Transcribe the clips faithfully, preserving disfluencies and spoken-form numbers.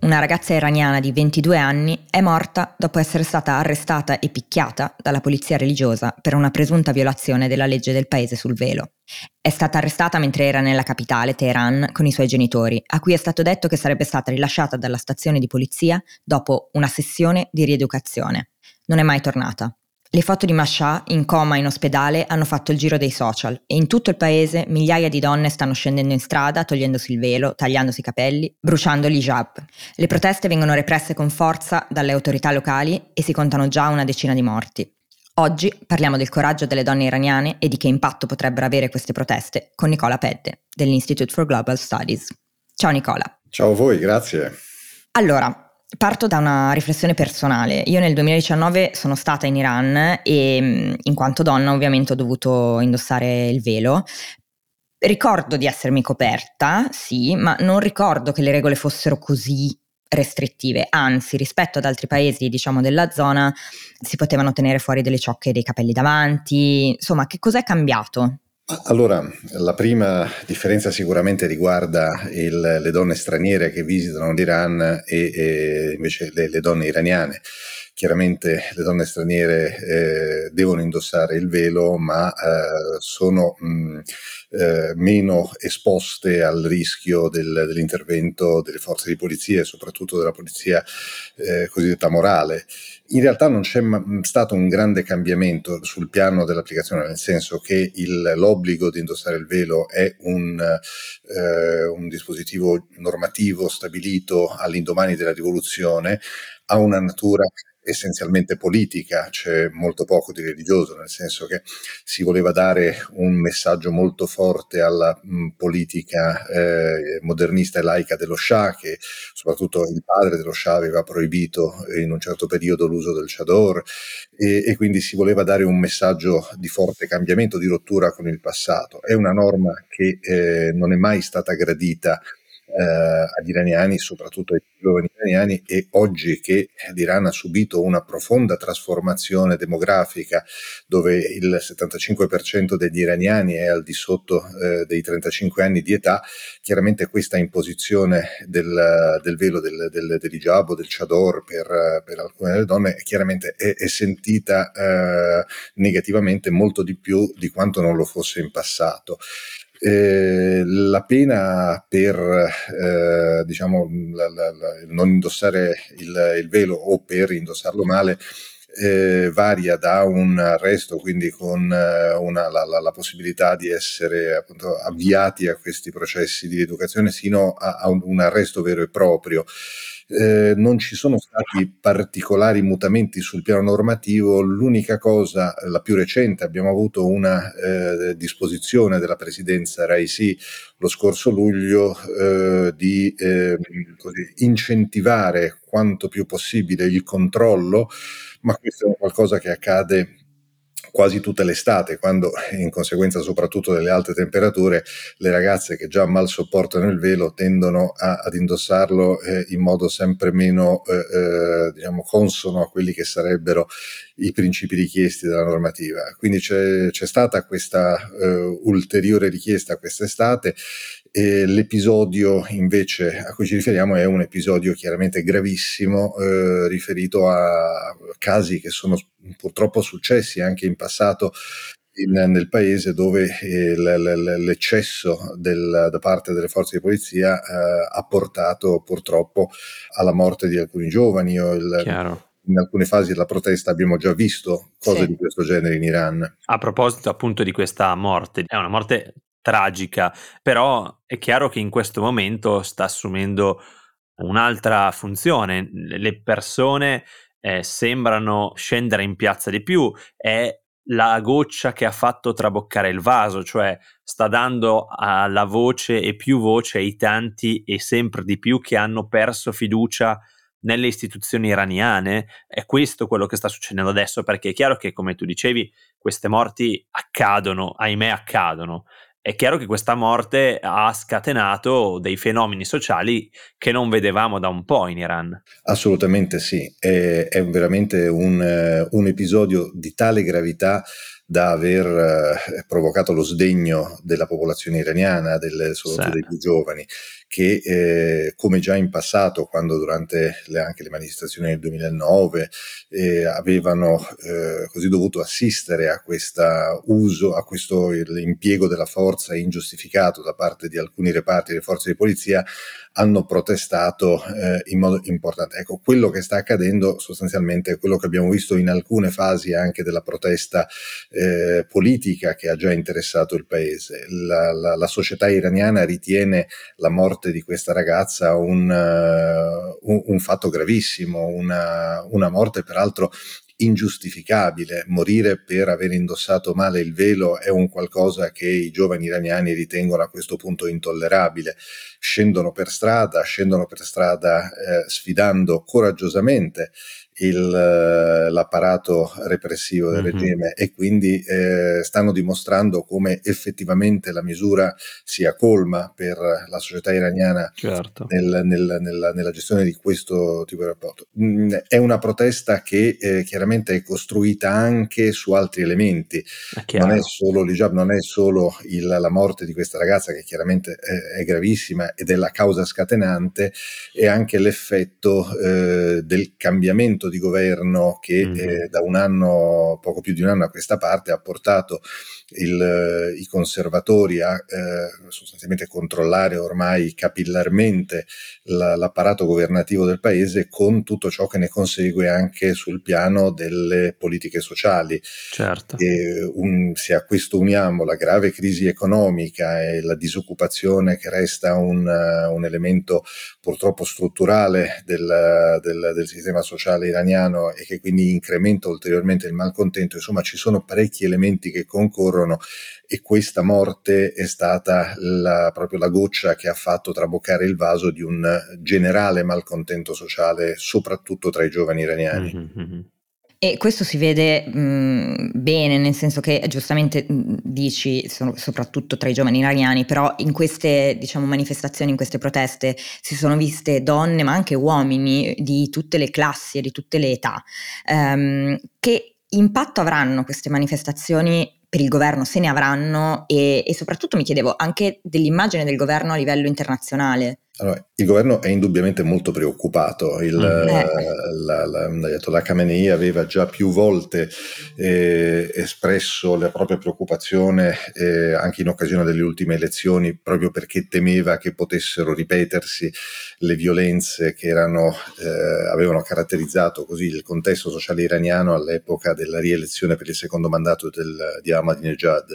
una ragazza iraniana di ventidue anni, è morta dopo essere stata arrestata e picchiata dalla polizia religiosa per una presunta violazione della legge del paese sul velo. È stata arrestata mentre era nella capitale, Teheran, con i suoi genitori, a cui è stato detto che sarebbe stata rilasciata dalla stazione di polizia dopo una sessione di rieducazione. Non è mai tornata. Le foto di Mahsa, in coma in ospedale, hanno fatto il giro dei social e in tutto il paese migliaia di donne stanno scendendo in strada, togliendosi il velo, tagliandosi i capelli, bruciando l'hijab. Le proteste vengono represse con forza dalle autorità locali e si contano già una decina di morti. Oggi parliamo del coraggio delle donne iraniane e di che impatto potrebbero avere queste proteste con Nicola Pedde, dell'Institute for Global Studies. Ciao Nicola. Ciao a voi, grazie. Allora, parto da una riflessione personale. Io nel duemiladiciannove sono stata in Iran e in quanto donna ovviamente ho dovuto indossare il velo. Ricordo di essermi coperta, sì, ma non ricordo che le regole fossero così restrittive, anzi rispetto ad altri paesi diciamo della zona si potevano tenere fuori delle ciocche e dei capelli davanti. Insomma, che cos'è cambiato? Allora, la prima differenza sicuramente riguarda il, le donne straniere che visitano l'Iran e, e invece le, le donne iraniane. Chiaramente le donne straniere eh, devono indossare il velo, ma eh, sono mh, eh, meno esposte al rischio del, dell'intervento delle forze di polizia e soprattutto della polizia eh, cosiddetta morale. In realtà non c'è m- stato un grande cambiamento sul piano dell'applicazione, nel senso che il, l'obbligo di indossare il velo è un, eh, un dispositivo normativo stabilito all'indomani della rivoluzione, ha una natura essenzialmente politica, c'è molto poco di religioso, nel senso che si voleva dare un messaggio molto forte alla mh, politica eh, modernista e laica dello Shah, che soprattutto il padre dello Shah aveva proibito in un certo periodo l'uso del chador e, e quindi si voleva dare un messaggio di forte cambiamento, di rottura con il passato. È una norma che eh, non è mai stata gradita Eh, agli iraniani, soprattutto ai giovani iraniani, e oggi che l'Iran ha subito una profonda trasformazione demografica, dove il settantacinque per cento degli iraniani è al di sotto eh, dei trentacinque anni di età, chiaramente questa imposizione del, del velo, del, del, dell'hijab o del chador per, per alcune delle donne chiaramente è, è sentita eh, negativamente molto di più di quanto non lo fosse in passato. Eh, la pena per eh, diciamo la, la, la, non indossare il, il velo o per indossarlo male eh, varia da un arresto, quindi con eh, una, la, la, la possibilità di essere appunto avviati a questi processi di rieducazione sino a, a un, un arresto vero e proprio. Eh, non ci sono stati particolari mutamenti sul piano normativo, l'unica cosa, la più recente, abbiamo avuto una eh, disposizione della presidenza Raisi lo scorso luglio eh, di eh, così, incentivare quanto più possibile il controllo, ma questo è qualcosa che accade quasi tutta l'estate, quando in conseguenza soprattutto delle alte temperature le ragazze che già mal sopportano il velo tendono a, ad indossarlo eh, in modo sempre meno eh, eh, diciamo consono a quelli che sarebbero i principi richiesti dalla normativa. Quindi c'è, c'è stata questa eh, ulteriore richiesta quest'estate. E l'episodio invece a cui ci riferiamo è un episodio chiaramente gravissimo eh, riferito a casi che sono purtroppo successi anche in passato in, nel paese, dove eh, l, l, l'eccesso del, da parte delle forze di polizia eh, ha portato purtroppo alla morte di alcuni giovani o il, Chiaro. In alcune fasi della protesta abbiamo già visto cose sì. di questo genere in Iran. A proposito appunto di questa morte, è una morte tragica, però è chiaro che in questo momento sta assumendo un'altra funzione, le persone eh, sembrano scendere in piazza di più, è la goccia che ha fatto traboccare il vaso, cioè sta dando alla voce e più voce ai tanti e sempre di più che hanno perso fiducia nelle istituzioni iraniane. È questo quello che sta succedendo adesso, perché è chiaro che, come tu dicevi, queste morti accadono, ahimè accadono. È chiaro che questa morte ha scatenato dei fenomeni sociali che non vedevamo da un po' in Iran. Assolutamente sì, è, è veramente un, un episodio di tale gravità da aver eh, provocato lo sdegno della popolazione iraniana, del, soprattutto sì. dei più giovani, che eh, come già in passato, quando durante le, anche le manifestazioni del duemilanove eh, avevano eh, così dovuto assistere a questa uso, a questo impiego della forza ingiustificato da parte di alcuni reparti delle forze di polizia, hanno protestato eh, in modo importante. Ecco, quello che sta accadendo sostanzialmente è quello che abbiamo visto in alcune fasi anche della protesta Eh, politica che ha già interessato il paese. La, la, la società iraniana ritiene la morte di questa ragazza un, uh, un, un fatto gravissimo, una, una morte peraltro ingiustificabile. Morire per aver indossato male il velo è un qualcosa che i giovani iraniani ritengono a questo punto intollerabile. Scendono per strada, scendono per strada eh, sfidando coraggiosamente Il, l'apparato repressivo del mm-hmm. regime, e quindi eh, stanno dimostrando come effettivamente la misura sia colma per la società iraniana, certo. nel, nel, nella, nella gestione di questo tipo di rapporto. Mm, è una protesta che eh, chiaramente è costruita anche su altri elementi, è non è solo l'hijab, non è solo il, la morte di questa ragazza, che chiaramente è, è gravissima ed è la causa scatenante, è anche l'effetto eh, del cambiamento di governo che mm. eh, da un anno, poco più di un anno a questa parte, ha portato il, i conservatori a eh, sostanzialmente controllare ormai capillarmente la, l'apparato governativo del paese, con tutto ciò che ne consegue anche sul piano delle politiche sociali. Certo. E un, se a questo uniamo la grave crisi economica e la disoccupazione, che resta un, un elemento purtroppo strutturale del, del, del sistema sociale iraniano e che quindi incrementa ulteriormente il malcontento, insomma ci sono parecchi elementi che concorrono, e questa morte è stata la, proprio la goccia che ha fatto traboccare il vaso di un generale malcontento sociale, soprattutto tra i giovani iraniani. Mm-hmm. E questo si vede mh, bene, nel senso che giustamente mh, dici sono, soprattutto tra i giovani iraniani, però in queste, diciamo, manifestazioni, in queste proteste si sono viste donne ma anche uomini di tutte le classi e di tutte le età. Ehm, che impatto avranno queste manifestazioni per il governo, se ne avranno, e, e soprattutto mi chiedevo anche dell'immagine del governo a livello internazionale? Allora, il governo è indubbiamente molto preoccupato. Il, mm-hmm. la, la, l'ayatollah Khamenei aveva già più volte eh, espresso la propria preoccupazione eh, anche in occasione delle ultime elezioni, proprio perché temeva che potessero ripetersi le violenze che erano, eh, avevano caratterizzato così il contesto sociale iraniano all'epoca della rielezione per il secondo mandato del, di Ahmadinejad.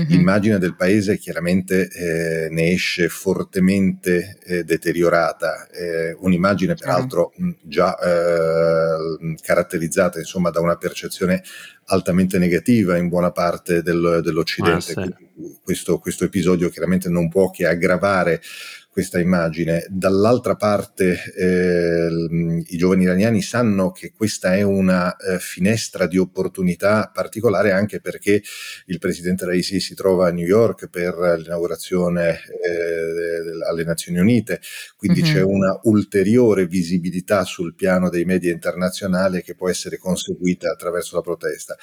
Mm-hmm. L'immagine del paese chiaramente eh, ne esce fortemente eh, deteriorata, eh, un'immagine peraltro mh, già eh, caratterizzata insomma da una percezione altamente negativa in buona parte del, dell'Occidente. Ah, sì. questo, questo episodio chiaramente non può che aggravare questa immagine. Dall'altra parte eh, i giovani iraniani sanno che questa è una eh, finestra di opportunità particolare, anche perché il presidente Raisi si trova a New York per l'inaugurazione eh, alle Nazioni Unite, quindi mm-hmm. c'è una ulteriore visibilità sul piano dei media internazionali che può essere conseguita attraverso la protesta.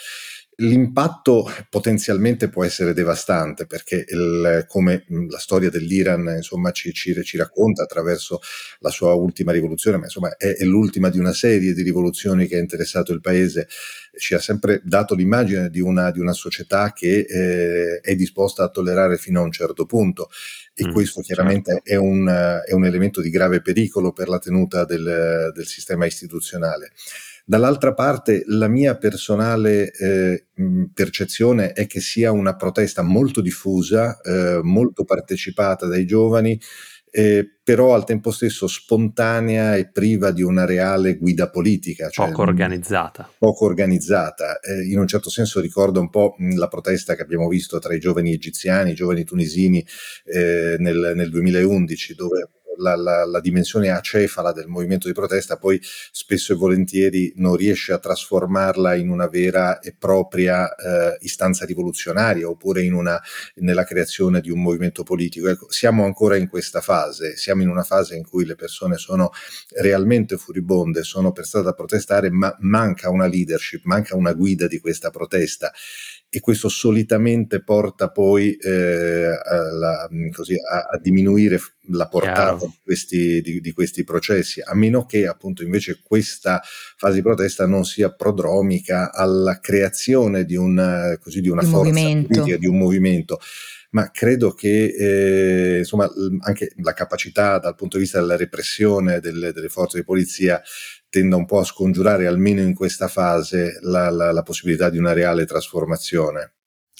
L'impatto potenzialmente può essere devastante, perché il, come la storia dell'Iran insomma ci, ci, ci racconta attraverso la sua ultima rivoluzione, ma insomma è, è l'ultima di una serie di rivoluzioni che ha interessato il paese, ci ha sempre dato l'immagine di una, di una società che eh, è disposta a tollerare fino a un certo punto, e mm, questo chiaramente certo. è, un, è un elemento di grave pericolo per la tenuta del, del sistema istituzionale. Dall'altra parte, la mia personale eh, percezione è che sia una protesta molto diffusa, eh, molto partecipata dai giovani, eh, però al tempo stesso spontanea e priva di una reale guida politica. Cioè, poco organizzata. Poco organizzata. Eh, in un certo senso ricorda un po' la protesta che abbiamo visto tra i giovani egiziani, i giovani tunisini eh, nel, nel duemilaundici, dove la, la, la dimensione acefala del movimento di protesta poi spesso e volentieri non riesce a trasformarla in una vera e propria eh, istanza rivoluzionaria, oppure in una, nella creazione di un movimento politico. Ecco, siamo ancora in questa fase, siamo in una fase in cui le persone sono realmente furibonde, sono per strada a protestare, ma manca una leadership, manca una guida di questa protesta. E questo solitamente porta poi eh, alla, così, a, a diminuire la portata di questi, di, di questi processi, a meno che appunto invece questa fase di protesta non sia prodromica alla creazione di una, così, di una di forza movimento. politica, di un movimento. Ma credo che eh, insomma, anche la capacità dal punto di vista della repressione delle, delle forze di polizia tenda un po' a scongiurare, almeno in questa fase, la, la, la possibilità di una reale trasformazione.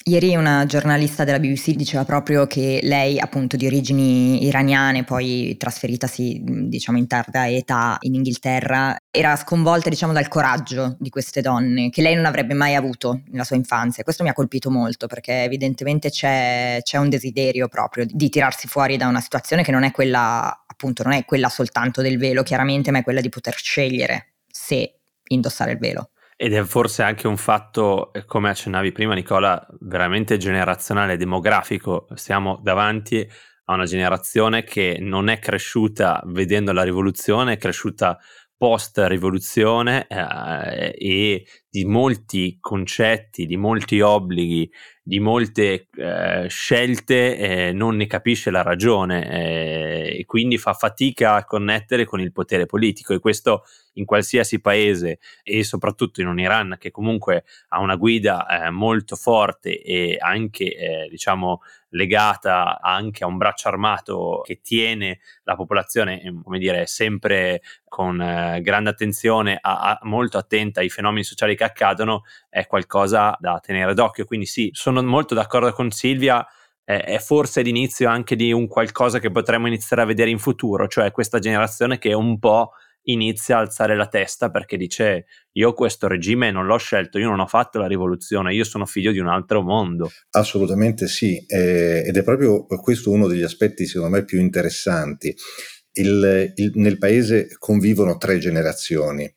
Ieri una giornalista della B B C diceva proprio che lei, appunto di origini iraniane, poi trasferitasi diciamo in tarda età in Inghilterra, era sconvolta diciamo dal coraggio di queste donne, che lei non avrebbe mai avuto nella sua infanzia. Questo mi ha colpito molto, perché evidentemente c'è, c'è un desiderio proprio di tirarsi fuori da una situazione che non è quella, appunto non è quella soltanto del velo chiaramente, ma è quella di poter scegliere se indossare il velo. Ed è forse anche un fatto, come accennavi prima Nicola, veramente generazionale, demografico. Siamo davanti a una generazione che non è cresciuta vedendo la rivoluzione, è cresciuta post rivoluzione eh, e di molti concetti, di molti obblighi, di molte eh, scelte eh, non ne capisce la ragione eh, e quindi fa fatica a connettere con il potere politico, e questo in qualsiasi paese e soprattutto in un Iran che comunque ha una guida eh, molto forte e anche eh, diciamo legata anche a un braccio armato che tiene la popolazione, come dire, sempre con eh, grande attenzione, a, a, molto attenta ai fenomeni sociali che accadono, è qualcosa da tenere d'occhio. Quindi sì, sono molto d'accordo con Silvia, eh, è forse l'inizio anche di un qualcosa che potremmo iniziare a vedere in futuro, cioè questa generazione che un po' inizia a alzare la testa perché dice: io questo regime non l'ho scelto, io non ho fatto la rivoluzione, io sono figlio di un altro mondo. Assolutamente sì, eh, ed è proprio questo uno degli aspetti secondo me più interessanti. Il, il, nel paese convivono tre generazioni.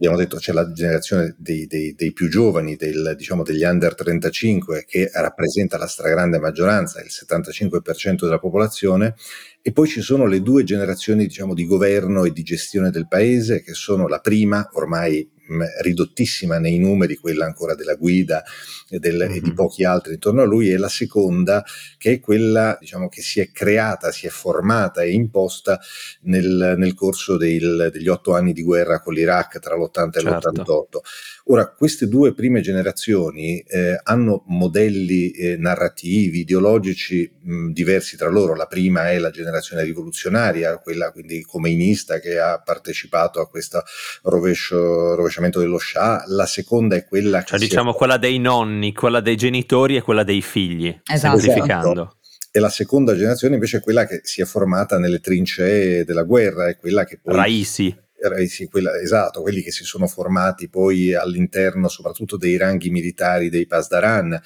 Abbiamo detto c'è la generazione dei, dei, dei più giovani, del, diciamo degli under trentacinque, che rappresenta la stragrande maggioranza, il settantacinque per cento della popolazione, e poi ci sono le due generazioni diciamo di governo e di gestione del paese, che sono la prima ormai mh, ridottissima nei numeri, quella ancora della guida e, del, mm-hmm. e di pochi altri intorno a lui, e la seconda che è quella diciamo che si è creata, si è formata e imposta nel, nel corso del, degli otto anni di guerra con l'Iraq tra l'ottanta e certo. l'ottantotto. Ora, queste due prime generazioni eh, hanno modelli eh, narrativi, ideologici mh, diversi tra loro. La prima è la generazione rivoluzionaria, quella quindi khomeinista, che ha partecipato a questo rovescio, rovesciamento dello Shah. La seconda è quella che cioè diciamo è... quella dei nonni, quella dei genitori e quella dei figli, esatto. semplificando. Esatto. E la seconda generazione invece è quella che si è formata nelle trincee della guerra, è quella che poi... Raisi. Quella, esatto, quelli che si sono formati poi all'interno soprattutto dei ranghi militari dei Pasdaran,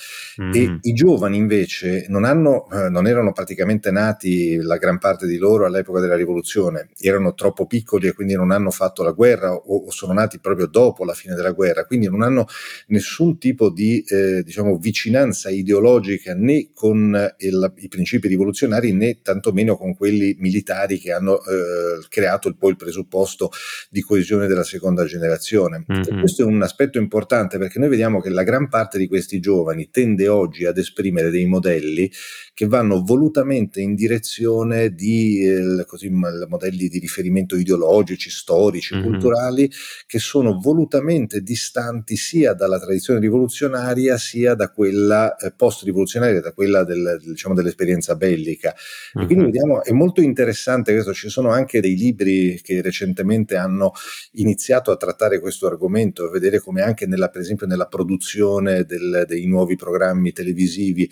mm-hmm. e i giovani invece non hanno, non erano praticamente nati, la gran parte di loro, all'epoca della rivoluzione, erano troppo piccoli e quindi non hanno fatto la guerra o, o sono nati proprio dopo la fine della guerra, quindi non hanno nessun tipo di eh, diciamo vicinanza ideologica né con il, i principi rivoluzionari né tantomeno con quelli militari che hanno eh, creato il, poi il presupposto di coesione della seconda generazione. Mm-hmm. Questo è un aspetto importante, perché noi vediamo che la gran parte di questi giovani tende oggi ad esprimere dei modelli che vanno volutamente in direzione di eh, così, modelli di riferimento ideologici, storici, mm-hmm. culturali, che sono volutamente distanti sia dalla tradizione rivoluzionaria sia da quella eh, post-rivoluzionaria, da quella del, diciamo, dell'esperienza bellica. Mm-hmm. E quindi vediamo, è molto interessante questo, ci sono anche dei libri che recentemente hanno iniziato a trattare questo argomento, a vedere come anche nella, per esempio nella produzione del, dei nuovi programmi televisivi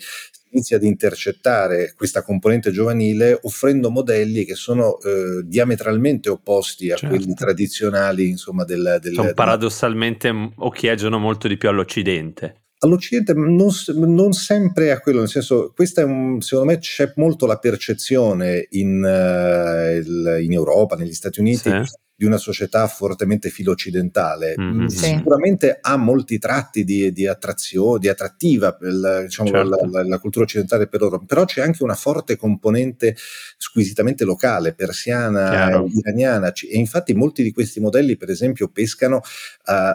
inizia ad intercettare questa componente giovanile offrendo modelli che sono eh, diametralmente opposti a certo. quelli tradizionali, insomma, del, del, sono paradossalmente occhieggiano molto di più all'Occidente. all'Occidente non, non sempre a quello, nel senso, questa è un, secondo me c'è molto la percezione in, uh, il, in Europa, negli Stati Uniti, sì, di una società fortemente filo-occidentale, mm-hmm, sì, sicuramente ha molti tratti di, di attrazione, di attrattiva per la, diciamo, certo, la, la, la cultura occidentale per loro, però c'è anche una forte componente squisitamente locale, persiana, chiaro, iraniana, e infatti molti di questi modelli, per esempio, pescano uh,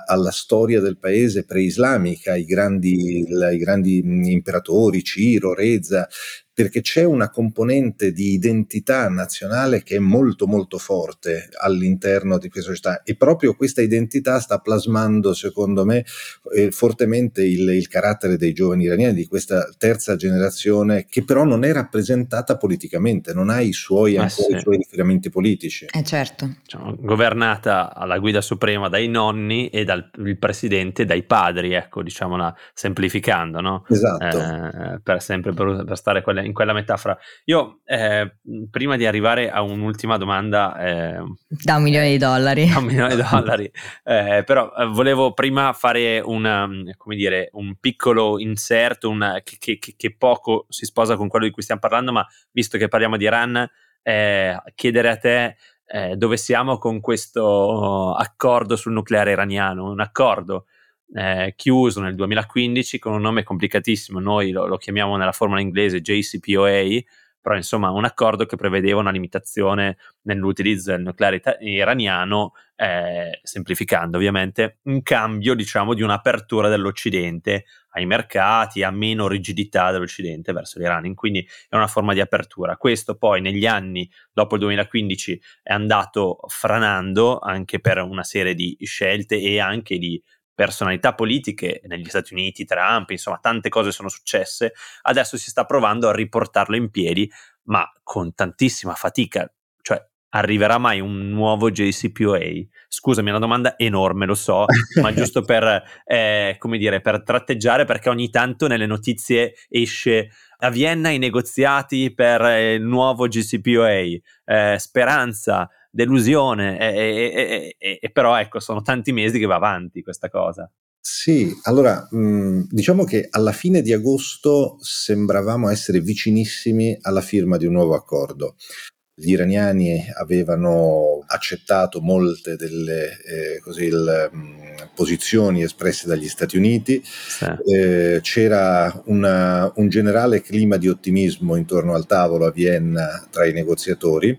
alla storia del paese pre-islamica, i grandi, la, i grandi imperatori, Ciro, Reza, perché c'è una componente di identità nazionale che è molto molto forte all'interno di questa società, e proprio questa identità sta plasmando, secondo me, eh, fortemente il, il carattere dei giovani iraniani, di questa terza generazione, che però non è rappresentata politicamente, non ha i suoi, ancora, sì, i suoi riferimenti politici. Eh certo. Diciamo, governata alla guida suprema dai nonni e dal il presidente dai padri, ecco, diciamola semplificando, no? Esatto. Eh, per sempre per, per stare quella in quella metafora. Io eh, prima di arrivare a un'ultima domanda eh, da un milione di dollari da un milione di dollari eh, però eh, volevo prima fare una, come dire, un piccolo inserto, una, che, che, che poco si sposa con quello di cui stiamo parlando, ma visto che parliamo di Iran, eh, chiedere a te eh, dove siamo con questo accordo sul nucleare iraniano, un accordo Eh, chiuso nel duemilaquindici con un nome complicatissimo, noi lo, lo chiamiamo nella formula inglese J C P O A, però insomma un accordo che prevedeva una limitazione nell'utilizzo del nucleare ita- iraniano, eh, semplificando ovviamente, in cambio, diciamo, di un'apertura dell'Occidente ai mercati, a meno rigidità dell'Occidente verso l'Iran, quindi è una forma di apertura. Questo poi negli anni dopo il duemilaquindici è andato franando anche per una serie di scelte e anche di personalità politiche negli Stati Uniti, Trump, insomma tante cose sono successe. Adesso si sta provando a riportarlo in piedi, ma con tantissima fatica. Cioè, arriverà mai un nuovo J C P O A? Scusami, è una domanda enorme, lo so, ma giusto per, eh, come dire, per tratteggiare, perché ogni tanto nelle notizie esce a Vienna i negoziati per eh, il nuovo J C P O A, eh, speranza, delusione, e, e, e, e però ecco, sono tanti mesi che va avanti questa cosa. Sì, allora mh, diciamo che alla fine di agosto sembravamo essere vicinissimi alla firma di un nuovo accordo. Gli iraniani avevano accettato molte delle eh, così, il, mh, posizioni espresse dagli Stati Uniti, sì. eh, c'era una, un generale clima di ottimismo intorno al tavolo a Vienna tra i negoziatori.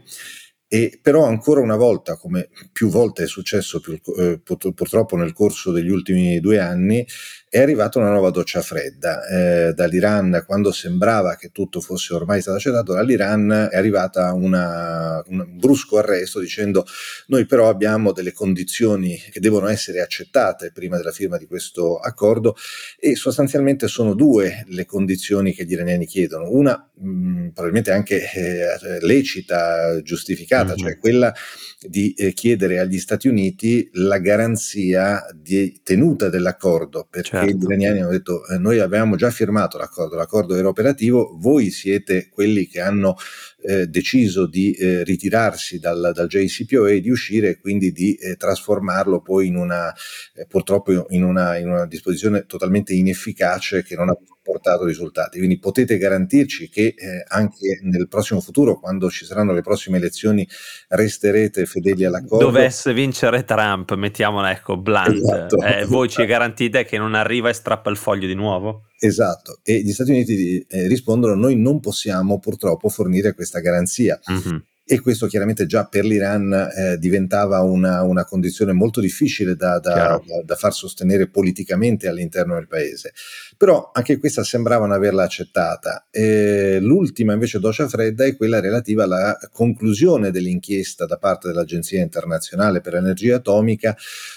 E però ancora una volta, come più volte è successo più, eh, purtroppo nel corso degli ultimi due anni, è arrivata una nuova doccia fredda eh, dall'Iran. Quando sembrava che tutto fosse ormai stato accettato dall'Iran, è arrivata una, un brusco arresto dicendo: noi però abbiamo delle condizioni che devono essere accettate prima della firma di questo accordo, e sostanzialmente sono due le condizioni che gli iraniani chiedono. Una mh, probabilmente anche eh, lecita, giustificata, cioè quella di eh, chiedere agli Stati Uniti la garanzia di tenuta dell'accordo, perché certo. Gli iraniani hanno detto eh, noi avevamo già firmato l'accordo, l'accordo era operativo, voi siete quelli che hanno eh, deciso di eh, ritirarsi dal, dal J C P O A e di uscire, e quindi di eh, trasformarlo poi in una, eh, purtroppo in una, in una disposizione totalmente inefficace che non ha portato risultati, quindi potete garantirci che eh, anche nel prossimo futuro, quando ci saranno le prossime elezioni, resterete fedeli all'accordo. Dovesse vincere Trump, mettiamola, ecco, blunt, esatto. eh, voi ci garantite che non arriva e strappa il foglio di nuovo? Esatto, e gli Stati Uniti eh, rispondono: noi non possiamo purtroppo fornire questa garanzia. Mm-hmm. E questo chiaramente già per l'Iran eh, diventava una, una condizione molto difficile da, da, da, da far sostenere politicamente all'interno del paese. Però anche questa sembravano averla accettata. Eh, l'ultima invece doccia fredda è quella relativa alla conclusione dell'inchiesta da parte dell'Agenzia Internazionale per l'Energia Atomica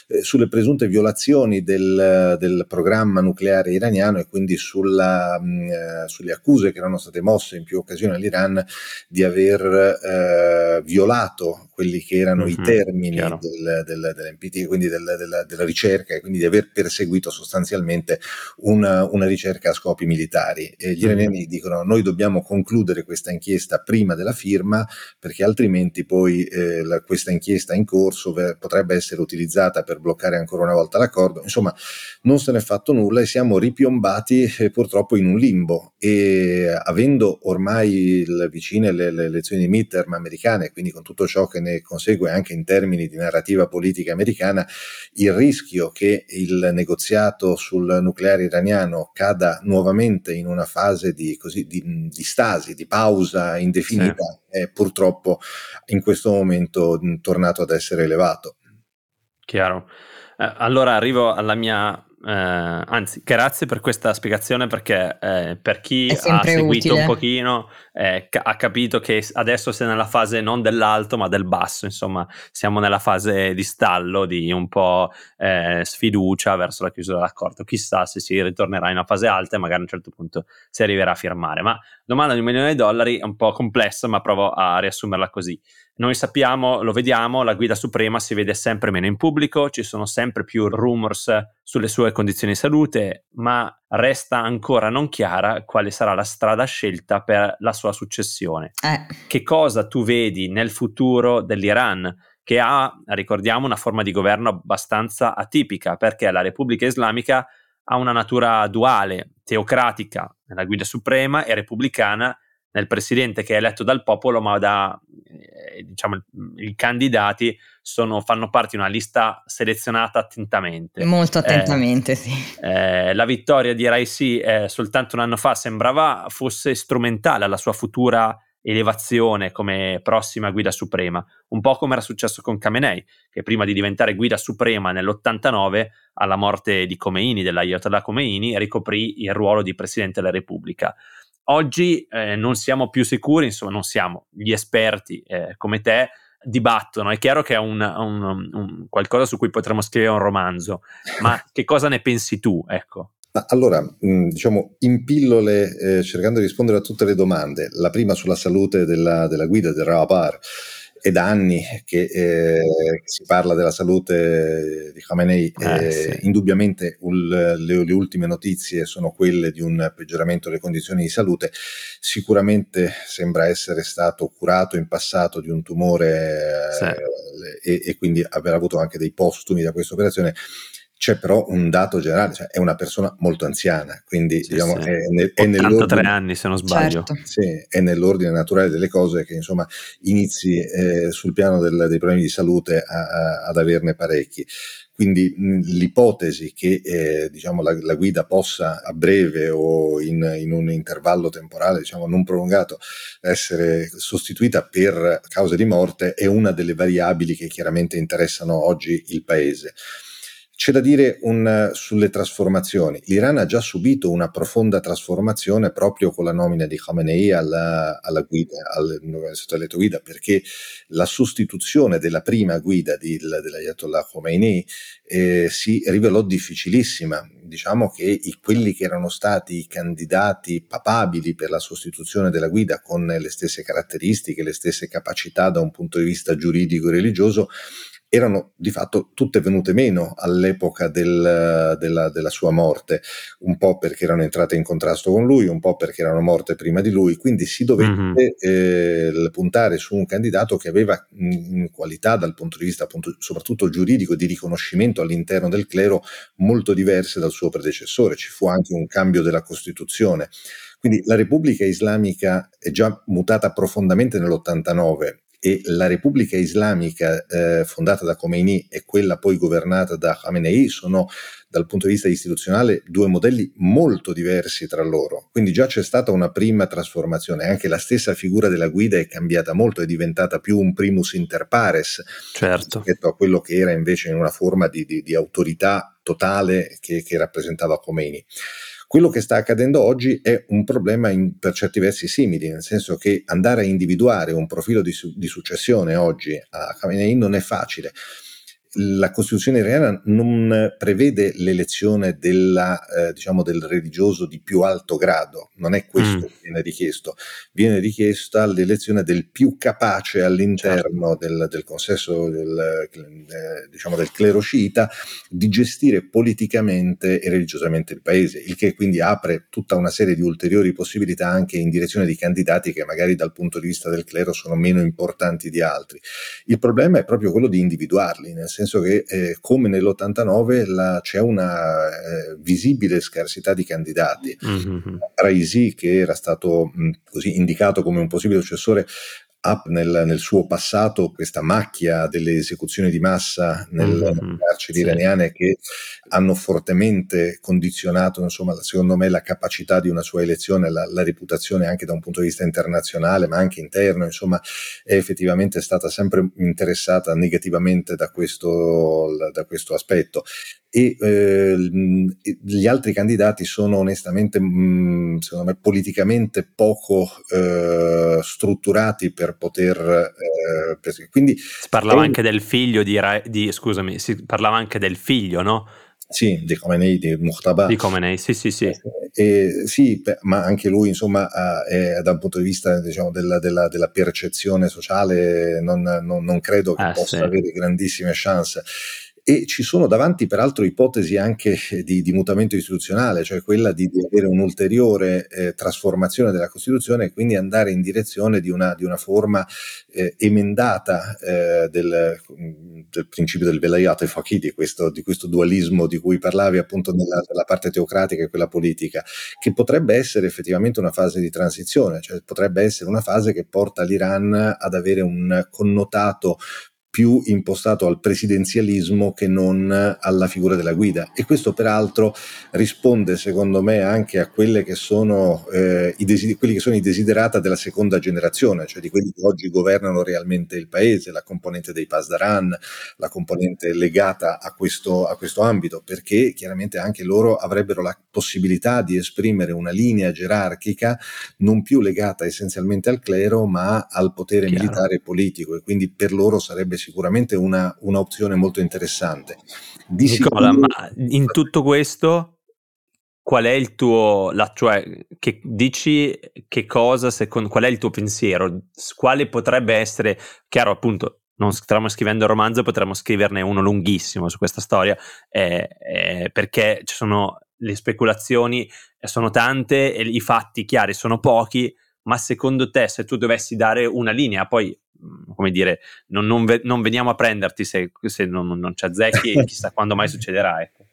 eh, sulle presunte violazioni del, del programma nucleare iraniano, e quindi sulla, mh, sulle accuse che erano state mosse in più occasioni all'Iran di aver eh, eh, violato quelli che erano mm-hmm, i termini del, del, dell'M P T, quindi del, della, della ricerca, e quindi di aver perseguito sostanzialmente una, una ricerca a scopi militari. E gli mm-hmm. iraniani dicono: noi dobbiamo concludere questa inchiesta prima della firma, perché altrimenti poi eh, la, questa inchiesta in corso ver- potrebbe essere utilizzata per bloccare ancora una volta l'accordo. Insomma, non se ne è fatto nulla e siamo ripiombati eh, purtroppo in un limbo, e avendo ormai il, vicine le, le elezioni di midterm americane, quindi con tutto ciò che ne consegue anche in termini di narrativa politica americana, il rischio che il negoziato sul nucleare iraniano cada nuovamente in una fase di, così, di, di stasi, di pausa indefinita, sì. è purtroppo in questo momento tornato ad essere elevato. Chiaro. Eh, allora arrivo alla mia... Eh, anzi, grazie per questa spiegazione, perché eh, per chi ha seguito utile. un pochino eh, ca- ha capito che adesso si è nella fase non dell'alto ma del basso, insomma siamo nella fase di stallo, di un po' eh, sfiducia verso la chiusura dell'accordo. Chissà se si ritornerà in una fase alta e magari a un certo punto si arriverà a firmare. Ma domanda di un milione di dollari è un po' complessa, ma provo a riassumerla così. Noi sappiamo, lo vediamo, la guida suprema si vede sempre meno in pubblico, ci sono sempre più rumors sulle sue condizioni di salute, ma resta ancora non chiara quale sarà la strada scelta per la sua successione. Eh. Che cosa tu vedi nel futuro dell'Iran, che ha, ricordiamo, una forma di governo abbastanza atipica, perché la Repubblica Islamica ha una natura duale, teocratica nella guida suprema e repubblicana nel presidente, che è eletto dal popolo, ma da eh, diciamo i candidati sono, fanno parte di una lista selezionata attentamente. Molto attentamente, eh, sì. Eh, la vittoria di Raisi eh, soltanto un anno fa sembrava fosse strumentale alla sua futura elevazione come prossima guida suprema, un po' come era successo con Khamenei, che prima di diventare guida suprema nell'ottantanove, alla morte di Khomeini, dell'Ayatollah Khomeini, ricoprì il ruolo di presidente della Repubblica. Oggi eh, non siamo più sicuri, insomma non siamo, gli esperti eh, come te dibattono, è chiaro che è un, un, un qualcosa su cui potremmo scrivere un romanzo, ma che cosa ne pensi tu, ecco? Allora, diciamo in pillole, eh, cercando di rispondere a tutte le domande, la prima sulla salute della, della guida, del Rabar. È da anni che, eh, che si parla della salute di Khamenei, eh, eh, sì. indubbiamente ul, le, le ultime notizie sono quelle di un peggioramento delle condizioni di salute. Sicuramente sembra essere stato curato in passato di un tumore, sì. eh, e, e quindi aver avuto anche dei postumi da questa operazione. C'è però un dato generale, cioè è una persona molto anziana, quindi sì, diciamo, sì. È, nel, è ottantatre anni se non sbaglio. Certo. Sì, è nell'ordine naturale delle cose che insomma inizi eh, sul piano del, dei problemi di salute a, a, ad averne parecchi. Quindi mh, l'ipotesi che eh, diciamo, la, la guida possa a breve o in, in un intervallo temporale diciamo, non prolungato essere sostituita per cause di morte è una delle variabili che chiaramente interessano oggi il paese. C'è da dire un, sulle trasformazioni. L'Iran ha già subito una profonda trasformazione proprio con la nomina di Khamenei alla, alla guida, al stato eletto guida, perché la sostituzione della prima guida di, dell'Ayatollah Khomeini eh, si rivelò difficilissima. Diciamo che i, quelli che erano stati i candidati papabili per la sostituzione della guida, con le stesse caratteristiche, le stesse capacità da un punto di vista giuridico e religioso, erano di fatto tutte venute meno all'epoca del, della, della sua morte, un po' perché erano entrate in contrasto con lui, un po' perché erano morte prima di lui, quindi si dovette mm-hmm. eh, puntare su un candidato che aveva mh, qualità dal punto di vista appunto, soprattutto giuridico, di riconoscimento all'interno del clero molto diverse dal suo predecessore. Ci fu anche un cambio della Costituzione. Quindi la Repubblica Islamica è già mutata profondamente nell'ottantanove, e la Repubblica Islamica eh, fondata da Khomeini e quella poi governata da Khamenei sono dal punto di vista istituzionale due modelli molto diversi tra loro, quindi già c'è stata una prima trasformazione. Anche la stessa figura della guida è cambiata molto, è diventata più un primus inter pares, certo, rispetto a quello che era invece in una forma di, di, di autorità totale che, che rappresentava Khomeini. Quello che sta accadendo oggi è un problema in, per certi versi simili, nel senso che andare a individuare un profilo di, su, di successione oggi a Khamenei non è facile. la Costituzione iraniana non prevede l'elezione della, eh, diciamo del religioso di più alto grado, non è questo mm. che viene richiesto, viene richiesta l'elezione del più capace all'interno certo. del, del consesso del, eh, diciamo del clero sciita di gestire politicamente e religiosamente il paese, il che quindi apre tutta una serie di ulteriori possibilità anche in direzione di candidati che magari dal punto di vista del clero sono meno importanti di altri. Il problema è proprio quello di individuarli, nel senso che eh, come nell'ottantanove la, c'è una eh, visibile scarsità di candidati. Mm-hmm. Raisi, che era stato mh, così indicato come un possibile successore, ha nel, nel suo passato questa macchia delle esecuzioni di massa nelle mm-hmm. carceri sì. iraniane, che hanno fortemente condizionato, insomma, secondo me, la capacità di una sua elezione, la, la reputazione anche da un punto di vista internazionale ma anche interno, insomma, è effettivamente stata sempre interessata negativamente da questo, da questo aspetto. E eh, gli altri candidati sono onestamente, mh, secondo me, politicamente poco eh, strutturati per poter eh, per, quindi si parlava eh, anche del figlio di, di scusami si parlava anche del figlio, no? Sì, di Khomeini, di Mojtaba. Di Khomeini, sì, sì, sì. E, sì, ma anche lui, insomma, ha, è, da un punto di vista, diciamo, della, della, della percezione sociale, non, non, non credo che ah, possa sì. avere grandissime chance. E ci sono davanti peraltro ipotesi anche di, di mutamento istituzionale, cioè quella di, di avere un'ulteriore eh, trasformazione della Costituzione e quindi andare in direzione di una, di una forma eh, emendata eh, del, del principio del velayat e faqih, di questo, di questo dualismo di cui parlavi appunto nella, nella parte teocratica e quella politica, che potrebbe essere effettivamente una fase di transizione, cioè potrebbe essere una fase che porta l'Iran ad avere un connotato più impostato al presidenzialismo che non alla figura della guida. E questo peraltro risponde, secondo me, anche a quelle che sono eh, i desider- quelli che sono i desiderata della seconda generazione, cioè di quelli che oggi governano realmente il paese, la componente dei Pasdaran, la componente legata a questo, a questo ambito, perché chiaramente anche loro avrebbero la possibilità di esprimere una linea gerarchica non più legata essenzialmente al clero ma al potere Chiaro. militare e politico, e quindi per loro sarebbe sicuramente una, una opzione molto interessante. Di Nicola, sicuro... ma in tutto questo qual è il tuo, la, cioè che dici che cosa, secondo, qual è il tuo pensiero, quale potrebbe essere, chiaro appunto non stiamo scrivendo il romanzo, potremmo scriverne uno lunghissimo su questa storia eh, eh, perché ci sono le speculazioni, sono tante e i fatti chiari sono pochi, ma secondo te se tu dovessi dare una linea, poi come dire, non, non, ve, non veniamo a prenderti se, se non, non ci azzecchi, chissà quando mai succederà. Ecco.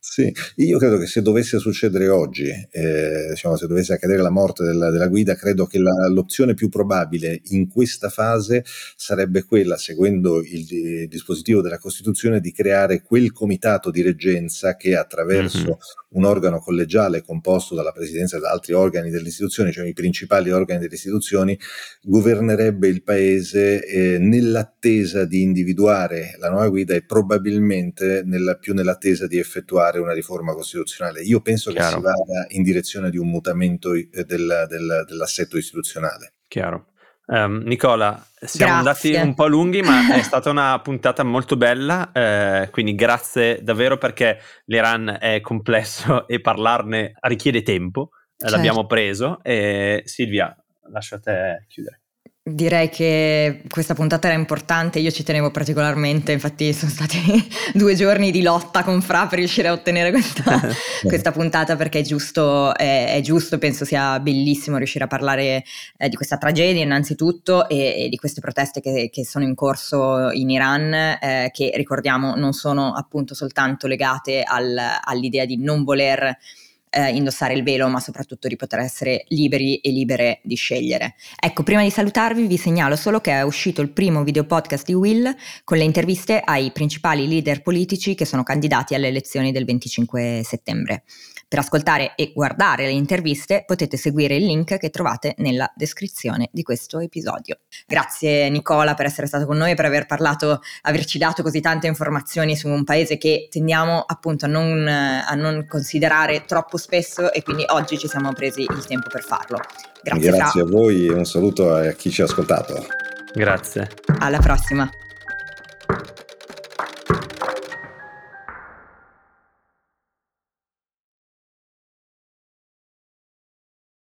Sì, io credo che se dovesse succedere oggi, eh, diciamo, se dovesse accadere la morte della, della guida, credo che la, l'opzione più probabile in questa fase sarebbe quella, seguendo il, il dispositivo della Costituzione, di creare quel comitato di reggenza che attraverso mm-hmm. un organo collegiale composto dalla presidenza e da altri organi delle istituzioni, cioè i principali organi delle istituzioni, governerebbe il paese eh, nell'attesa di individuare la nuova guida e probabilmente nella, più nell'attesa di effettuare una riforma costituzionale. Io penso Chiaro. che si vada in direzione di un mutamento eh, del, del, dell'assetto istituzionale. Chiaro. Um, Nicola, siamo grazie. andati un po' lunghi, ma è stata una puntata molto bella, eh, quindi grazie davvero, perché l'Iran è complesso e parlarne richiede tempo, certo. l'abbiamo preso. E Silvia, lascio a te chiudere. Direi che questa puntata era importante, io ci tenevo particolarmente, infatti sono stati due giorni di lotta con Fra per riuscire a ottenere questa, questa puntata, perché è giusto, è, è giusto, penso sia bellissimo riuscire a parlare eh, di questa tragedia innanzitutto e, e di queste proteste che, che sono in corso in Iran, eh, che ricordiamo non sono appunto soltanto legate al, all'idea di non voler Eh, indossare il velo, ma soprattutto di poter essere liberi e libere di scegliere. Ecco, prima di salutarvi vi segnalo solo che è uscito il primo video podcast di Will con le interviste ai principali leader politici che sono candidati alle elezioni del venticinque settembre. Per ascoltare e guardare le interviste potete seguire il link che trovate nella descrizione di questo episodio. Grazie Nicola per essere stato con noi, per aver parlato, averci dato così tante informazioni su un paese che tendiamo appunto a non, a non considerare troppo spesso, e quindi oggi ci siamo presi il tempo per farlo. Grazie, grazie a voi e un saluto a chi ci ha ascoltato. Grazie. Alla prossima.